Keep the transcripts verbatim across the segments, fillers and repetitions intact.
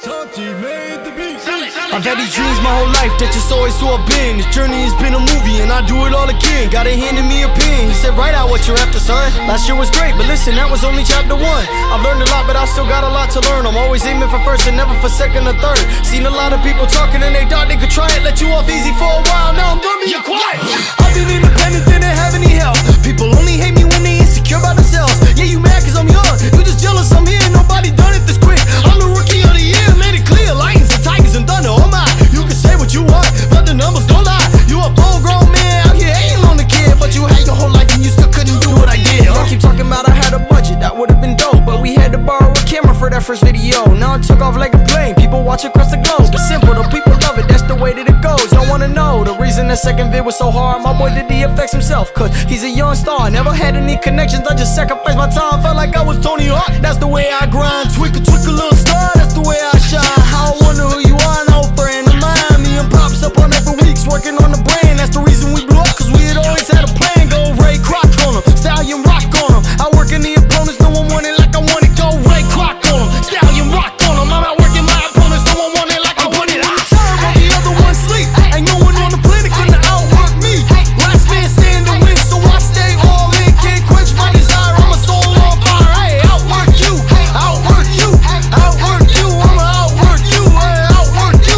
I've had these dreams my whole life that just always who I've been. This journey has been a movie and I do it all again. Got a hand in me a pen, he said write out what you're after, son. Last year was great, but listen, that was only chapter one. I've learned a lot, but I still got a lot to learn. I'm always aiming for first and never for second or third. Seen a lot of people talking and they thought they could try it. Let you off easy for a while, now I'm done being yeah, quiet. I've been independent, didn't have any help. People only hate me when they insecure by themselves. Yeah, you mad cause I'm young, you just jealous I'm here. Nobody done it this quick, I'm the rookie of the year. Made it clear, Lions and Tigers and Thunder. Say what you want, but the numbers don't lie. You a full grown man out here hating on the kid, but you had your whole life and you still couldn't do what I did. Y'all keep talking about I had a budget, that would've been dope, but we had to borrow a camera for that first video. Now I took off like a plane, people watch across the globe. It's simple, the people love it, that's the way that it goes. Y'all wanna know the reason that second vid was so hard? My boy did the effects himself, cause he's a young star. Never had any connections, I just sacrificed my time. Felt like I was Tony Hawk, that's the way I grind. Twinkle, twinkle, little star, that's the way I shine. I don't wonder who you are, no friend. Pops up on that for weeks, working on the brand. That's the reason we blew up, cause we had always had a plan. Go Ray Kroc on him, Stallion Rock on him. I work in the opponents, no one want it like I want it. Go Ray Kroc on him, Stallion Rock on him. I'm out working my opponents, no one want it like I want it. I'm tired of the other one sleep. Ain't no one on the planet couldn't outwork me. Last man stand to win, so I stay all in. Can't quench my desire, I'm a soul on fire. Hey, outwork you, outwork you, outwork you. I'ma outwork you, hey, outwork you, outwork you.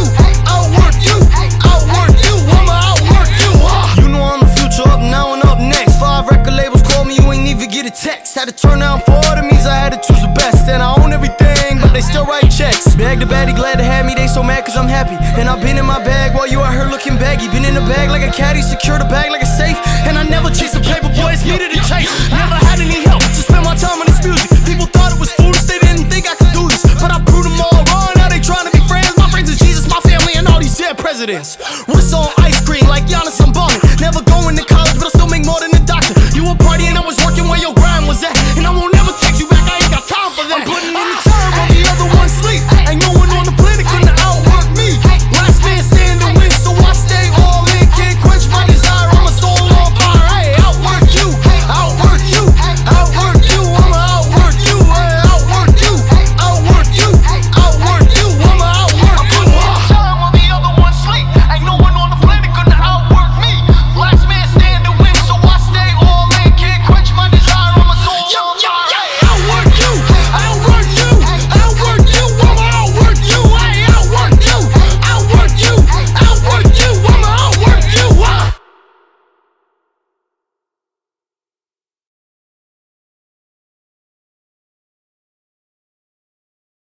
Text. Had to turn down four enemies, I had to choose the best. And I own everything, but they still write checks. Bag the baddie, glad to have me, they so mad cause I'm happy. And I've been in my bag while you out here looking baggy. Been in the bag like a caddy, secure the bag like a safe. And I never chase a paper, boy, it's needed to chase. Never had any help, just spent my time on this music. People thought it was foolish, they didn't think I could do this. But I proved them all wrong, now they trying to be friends. My friends is Jesus, my family, and all these dead presidents.